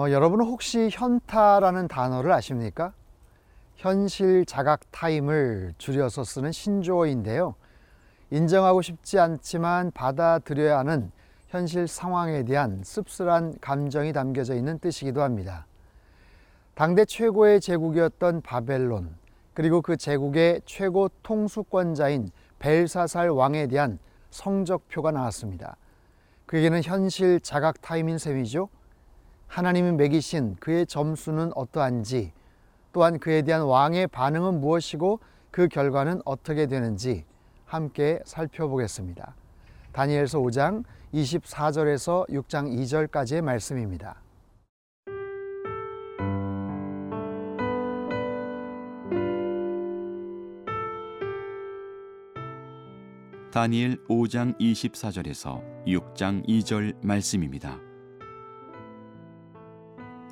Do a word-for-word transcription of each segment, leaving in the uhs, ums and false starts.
어, 여러분은 혹시 현타라는 단어를 아십니까? 현실 자각 타임을 줄여서 쓰는 신조어인데요. 인정하고 싶지 않지만 받아들여야 하는 현실 상황에 대한 씁쓸한 감정이 담겨져 있는 뜻이기도 합니다. 당대 최고의 제국이었던 바벨론, 그리고 그 제국의 최고 통수권자인 벨사살 왕에 대한 성적표가 나왔습니다. 그에게는 현실 자각 타임인 셈이죠. 하나님이 매기신 그의 점수는 어떠한지, 또한 그에 대한 왕의 반응은 무엇이고 그 결과는 어떻게 되는지 함께 살펴보겠습니다. 다니엘서 오 장 이십사 절에서 육 장 이 절까지의 말씀입니다. 다니엘 오 장 이십사 절에서 육 장 이 절 말씀입니다.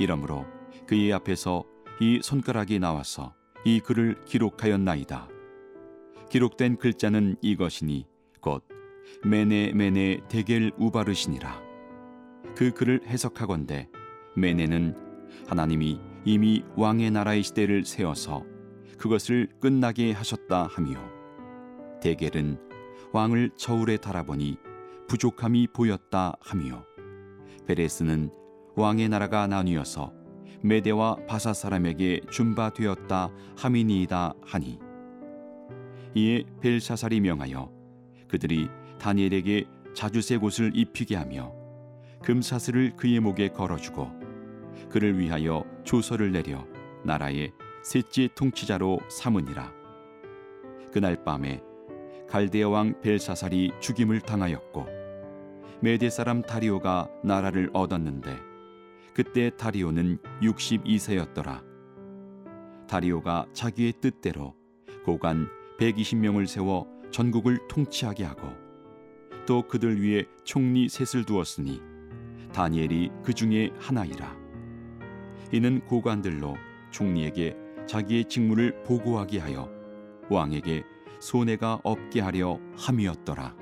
이러므로 그의 앞에서 이 손가락이 나와서 이 글을 기록하였나이다. 기록된 글자는 이것이니 곧 메네 메네 데겔 우바르신이라. 그 글을 해석하건대 메네는 하나님이 이미 왕의 나라의 시대를 세워서 그것을 끝나게 하셨다 하며, 데겔은 왕을 저울에 달아보니 부족함이 보였다 하며, 베레스는 왕의 나라가 나뉘어서 메대와 바사 사람에게 준바되었다 함이니이다 하니, 이에 벨사살이 명하여 그들이 다니엘에게 자주색 옷을 입히게 하며 금사슬을 그의 목에 걸어주고 그를 위하여 조서를 내려 나라의 셋째 통치자로 삼으니라. 그날 밤에 갈대아 왕 벨사살이 죽임을 당하였고 메대 사람 다리오가 나라를 얻었는데 그때 다리오는 육십이 세였더라. 다리오가 자기의 뜻대로 고관 백이십 명을 세워 전국을 통치하게 하고 또 그들 위에 총리 셋을 두었으니 다니엘이 그 중에 하나이라. 이는 고관들로 총리에게 자기의 직무를 보고하게 하여 왕에게 손해가 없게 하려 함이었더라.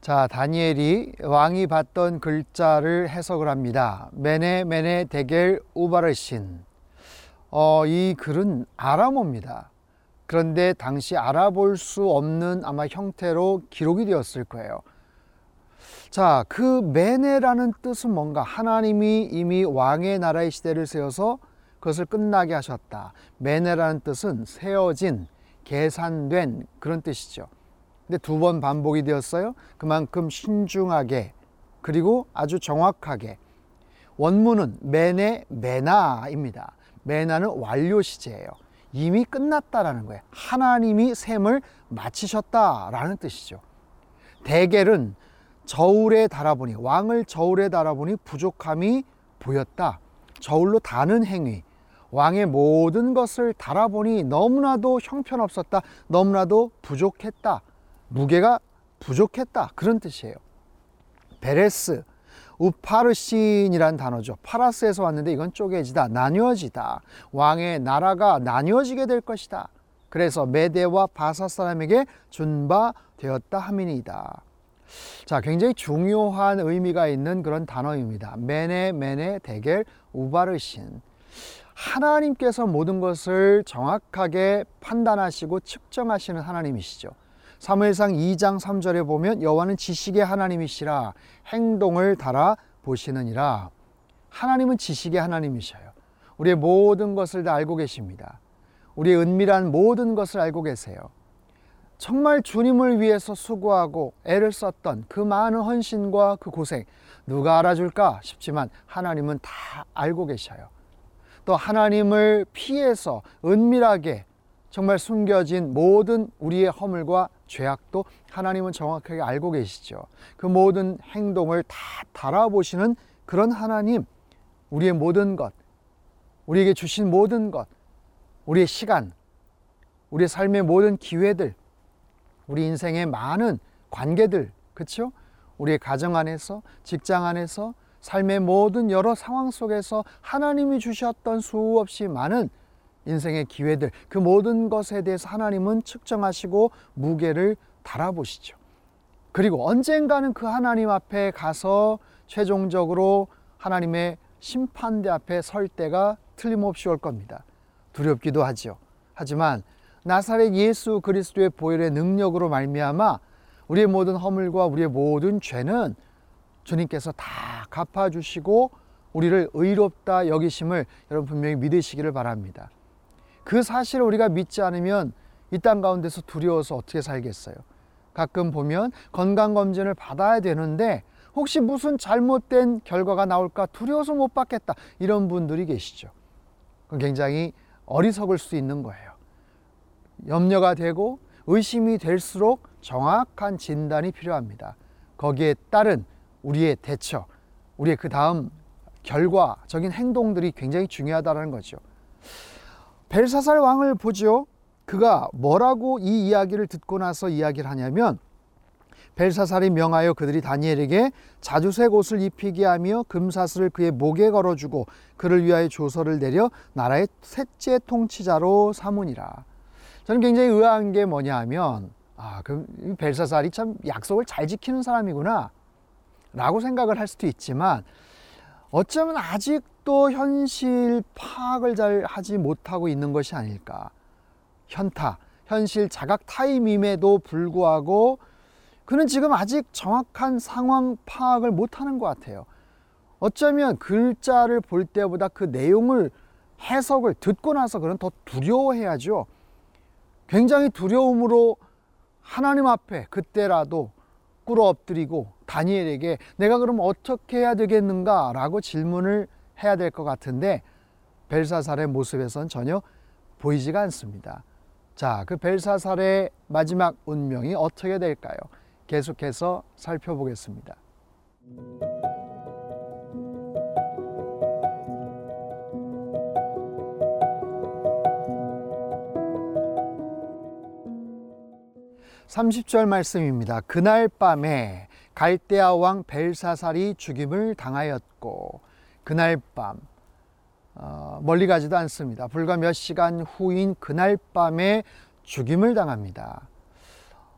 자, 다니엘이 왕이 봤던 글자를 해석을 합니다. 메네 메네 데겔 우바르신. 어, 이 글은 아람어입니다. 그런데 당시 알아볼 수 없는 아마 형태로 기록이 되었을 거예요. 자, 그 메네라는 뜻은 뭔가? 하나님이 이미 왕의 나라의 시대를 세워서 그것을 끝나게 하셨다. 메네라는 뜻은 세어진, 계산된 그런 뜻이죠. 근데 두 번 반복이 되었어요. 그만큼 신중하게, 그리고 아주 정확하게. 원문은 메네 메나입니다. 메나는 완료 시제예요. 이미 끝났다라는 거예요. 하나님이 셈을 마치셨다라는 뜻이죠. 데겔은 저울에 달아보니, 왕을 저울에 달아보니 부족함이 보였다. 저울로 다는 행위, 왕의 모든 것을 달아보니 너무나도 형편없었다, 너무나도 부족했다, 무게가 부족했다, 그런 뜻이에요. 베레스, 우파르신이란 단어죠. 파라스에서 왔는데 이건 쪼개지다, 나뉘어지다. 왕의 나라가 나뉘어지게 될 것이다. 그래서 메대와 바사 사람에게 준바되었다 하미니이다. 자, 굉장히 중요한 의미가 있는 그런 단어입니다. 메네 메네 데겔 우바르신. 하나님께서 모든 것을 정확하게 판단하시고 측정하시는 하나님이시죠. 사무엘상 이 장 삼 절에 보면 여호와는 지식의 하나님이시라 행동을 달아 보시느니라. 하나님은 지식의 하나님이셔요. 우리의 모든 것을 다 알고 계십니다. 우리의 은밀한 모든 것을 알고 계세요. 정말 주님을 위해서 수고하고 애를 썼던 그 많은 헌신과 그 고생, 누가 알아줄까 싶지만 하나님은 다 알고 계셔요. 또 하나님을 피해서 은밀하게 정말 숨겨진 모든 우리의 허물과 죄악도 하나님은 정확하게 알고 계시죠. 그 모든 행동을 다 달아보시는 그런 하나님, 우리의 모든 것, 우리에게 주신 모든 것, 우리의 시간, 우리의 삶의 모든 기회들, 우리 인생의 많은 관계들, 그렇죠? 우리의 가정 안에서, 직장 안에서, 삶의 모든 여러 상황 속에서 하나님이 주셨던 수없이 많은 인생의 기회들, 그 모든 것에 대해서 하나님은 측정하시고 무게를 달아보시죠. 그리고 언젠가는 그 하나님 앞에 가서 최종적으로 하나님의 심판대 앞에 설 때가 틀림없이 올 겁니다. 두렵기도 하지요. 하지만 나사렛 예수 그리스도의 보혈의 능력으로 말미암아 우리의 모든 허물과 우리의 모든 죄는 주님께서 다 갚아주시고 우리를 의롭다 여기심을 여러분 분명히 믿으시기를 바랍니다. 그 사실을 우리가 믿지 않으면 이 땅 가운데서 두려워서 어떻게 살겠어요? 가끔 보면 건강검진을 받아야 되는데 혹시 무슨 잘못된 결과가 나올까 두려워서 못 받겠다 이런 분들이 계시죠. 굉장히 어리석을 수 있는 거예요. 염려가 되고 의심이 될수록 정확한 진단이 필요합니다. 거기에 따른 우리의 대처, 우리의 그 다음 결과적인 행동들이 굉장히 중요하다는 거죠. 벨사살 왕을 보죠. 그가 뭐라고 이 이야기를 듣고 나서 이야기를 하냐면, 벨사살이 명하여 그들이 다니엘에게 자주색 옷을 입히게 하며 금사슬을 그의 목에 걸어주고 그를 위하여 조서를 내려 나라의 셋째 통치자로 삼으니라. 저는 굉장히 의아한 게 뭐냐 하면, 아, 그럼 벨사살이 참 약속을 잘 지키는 사람이구나 라고 생각을 할 수도 있지만, 어쩌면 아직도 현실 파악을 잘 하지 못하고 있는 것이 아닐까. 현타, 현실 자각 타임임에도 불구하고 그는 지금 아직 정확한 상황 파악을 못하는 것 같아요. 어쩌면 글자를 볼 때보다 그 내용을, 해석을 듣고 나서 그는 더 두려워해야죠. 굉장히 두려움으로 하나님 앞에 그때라도 꿇어 엎드리고 다니엘에게 내가 그럼 어떻게 해야 되겠는가 라고 질문을 해야 될 것 같은데, 벨사살의 모습에선 전혀 보이지가 않습니다. 자, 그 벨사살의 마지막 운명이 어떻게 될까요? 계속해서 살펴보겠습니다. 삼십 절 말씀입니다. 그날 밤에 갈대아 왕 벨사살이 죽임을 당하였고, 그날 밤, 어, 멀리 가지도 않습니다. 불과 몇 시간 후인 그날 밤에 죽임을 당합니다.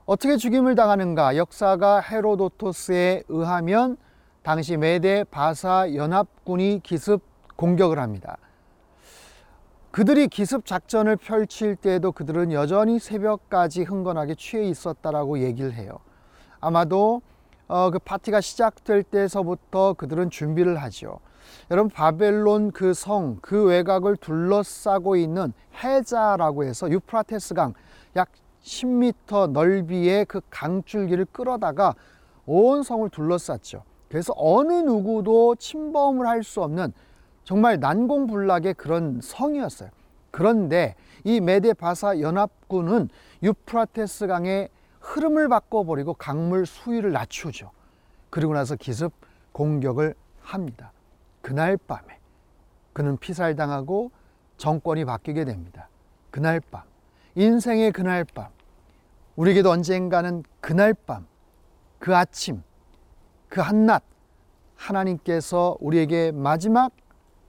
어떻게 죽임을 당하는가? 역사가 헤로도토스에 의하면 당시 메대 바사 연합군이 기습 공격을 합니다. 그들이 기습 작전을 펼칠 때에도 그들은 여전히 새벽까지 흥건하게 취해 있었다라고 얘기를 해요. 아마도 어, 그 파티가 시작될 때서부터 그들은 준비를 하죠. 여러분, 바벨론 그 성, 그 외곽을 둘러싸고 있는 해자라고 해서 유프라테스 강 약 십 미터 넓이의 그 강줄기를 끌어다가 온 성을 둘러쌌죠. 그래서 어느 누구도 침범을 할 수 없는 정말 난공불락의 그런 성이었어요. 그런데 이 메대 바사 연합군은 유프라테스 강의 흐름을 바꿔버리고 강물 수위를 낮추죠. 그리고 나서 기습 공격을 합니다. 그날 밤에 그는 피살당하고 정권이 바뀌게 됩니다. 그날 밤, 인생의 그날 밤, 우리에게도 언젠가는 그날 밤, 그 아침, 그 한낮, 하나님께서 우리에게 마지막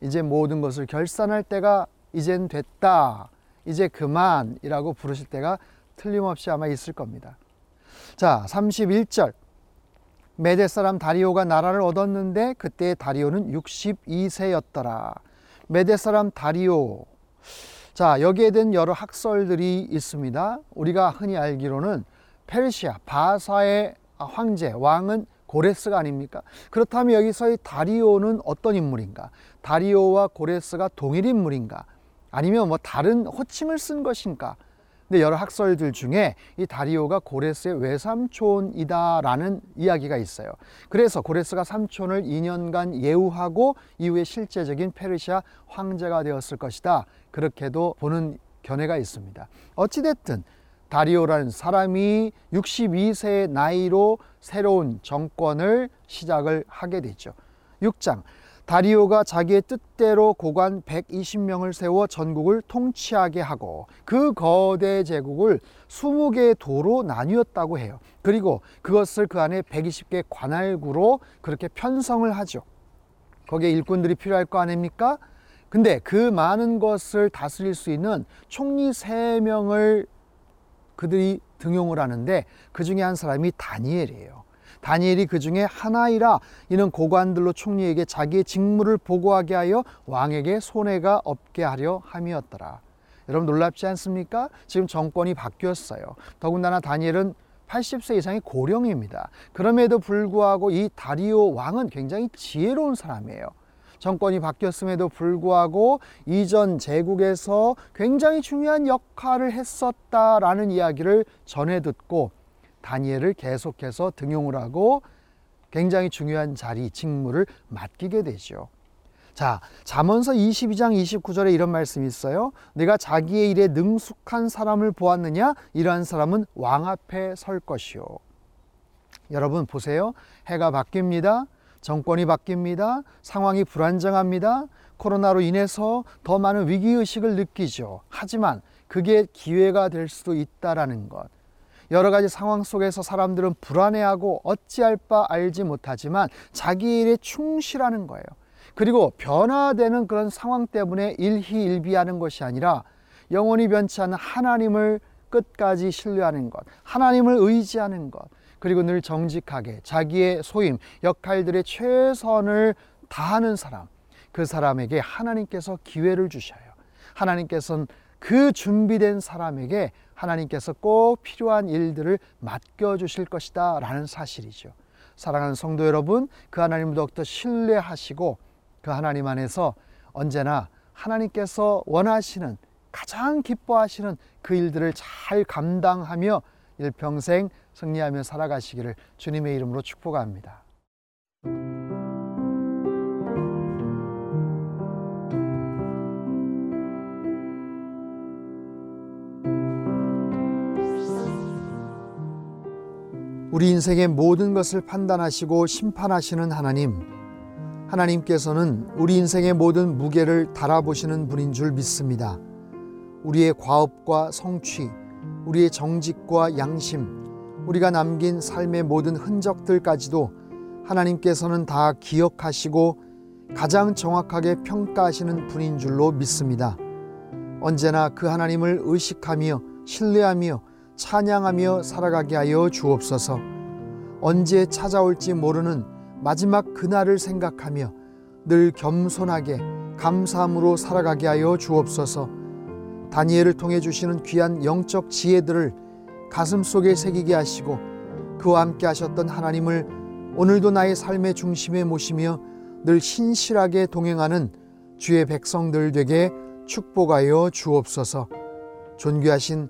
이제 모든 것을 결산할 때가 이젠 됐다, 이제 그만이라고 부르실 때가 틀림없이 아마 있을 겁니다. 자, 삼십일 절. 메대 사람 다리오가 나라를 얻었는데 그때 다리오는 육십이 세였더라. 메대 사람 다리오. 자, 여기에 대한 여러 학설들이 있습니다. 우리가 흔히 알기로는 페르시아 바사의 황제, 왕은 고레스가 아닙니까? 그렇다면 여기서의 다리오는 어떤 인물인가? 다리오와 고레스가 동일 인물인가? 아니면 뭐 다른 호칭을 쓴 것인가? 근데 여러 학설들 중에 이 다리오가 고레스의 외삼촌이다라는 이야기가 있어요. 그래서 고레스가 삼촌을 이 년간 예우하고 이후에 실제적인 페르시아 황제가 되었을 것이다. 그렇게도 보는 견해가 있습니다. 어찌됐든 다리오라는 사람이 육십이 세의 나이로 새로운 정권을 시작을 하게 되죠. 육 장. 다리오가 자기의 뜻대로 고관 백이십 명을 세워 전국을 통치하게 하고 그 거대 제국을 이십 개의 도로 나뉘었다고 해요. 그리고 그것을 그 안에 백이십 개 관할구로 그렇게 편성을 하죠. 거기에 일꾼들이 필요할 거 아닙니까? 근데 그 많은 것을 다스릴 수 있는 총리 세 명을 그들이 등용을 하는데 그 중에 한 사람이 다니엘이에요. 다니엘이 그 중에 하나이라. 이는 고관들로 총리에게 자기의 직무를 보고하게 하여 왕에게 손해가 없게 하려 함이었더라. 여러분 놀랍지 않습니까? 지금 정권이 바뀌었어요. 더군다나 다니엘은 팔십 세 이상의 고령입니다. 그럼에도 불구하고 이 다리오 왕은 굉장히 지혜로운 사람이에요. 정권이 바뀌었음에도 불구하고 이전 제국에서 굉장히 중요한 역할을 했었다라는 이야기를 전해 듣고 다니엘을 계속해서 등용을 하고 굉장히 중요한 자리, 직무를 맡기게 되죠. 자, 잠언서 이십이 장 이십구 절에 이런 말씀이 있어요. 네가 자기의 일에 능숙한 사람을 보았느냐? 이러한 사람은 왕 앞에 설 것이요. 여러분 보세요. 해가 바뀝니다. 정권이 바뀝니다. 상황이 불안정합니다. 코로나로 인해서 더 많은 위기의식을 느끼죠. 하지만 그게 기회가 될 수도 있다라는 것. 여러 가지 상황 속에서 사람들은 불안해하고 어찌할 바 알지 못하지만 자기 일에 충실하는 거예요. 그리고 변화되는 그런 상황 때문에 일희일비하는 것이 아니라 영원히 변치 않는 하나님을 끝까지 신뢰하는 것, 하나님을 의지하는 것, 그리고 늘 정직하게 자기의 소임, 역할들의 최선을 다하는 사람, 그 사람에게 하나님께서 기회를 주셔요. 하나님께서는 그 준비된 사람에게 하나님께서 꼭 필요한 일들을 맡겨주실 것이다 라는 사실이죠. 사랑하는 성도 여러분, 그 하나님을 더욱더 신뢰하시고 그 하나님 안에서 언제나 하나님께서 원하시는, 가장 기뻐하시는 그 일들을 잘 감당하며 일평생 승리하며 살아가시기를 주님의 이름으로 축복합니다. 우리 인생의 모든 것을 판단하시고 심판하시는 하나님, 하나님께서는 우리 인생의 모든 무게를 달아보시는 분인 줄 믿습니다. 우리의 과업과 성취, 우리의 정직과 양심, 우리가 남긴 삶의 모든 흔적들까지도 하나님께서는 다 기억하시고 가장 정확하게 평가하시는 분인 줄로 믿습니다. 언제나 그 하나님을 의식하며 신뢰하며 찬양하며 살아가게 하여 주옵소서. 언제 찾아올지 모르는 마지막 그날을 생각하며 늘 겸손하게 감사함으로 살아가게 하여 주옵소서. 다니엘을 통해 주시는 귀한 영적 지혜들을 가슴속에 새기게 하시고 그와 함께 하셨던 하나님을 오늘도 나의 삶의 중심에 모시며 늘 신실하게 동행하는 주의 백성들 되게 축복하여 주옵소서. 존귀하신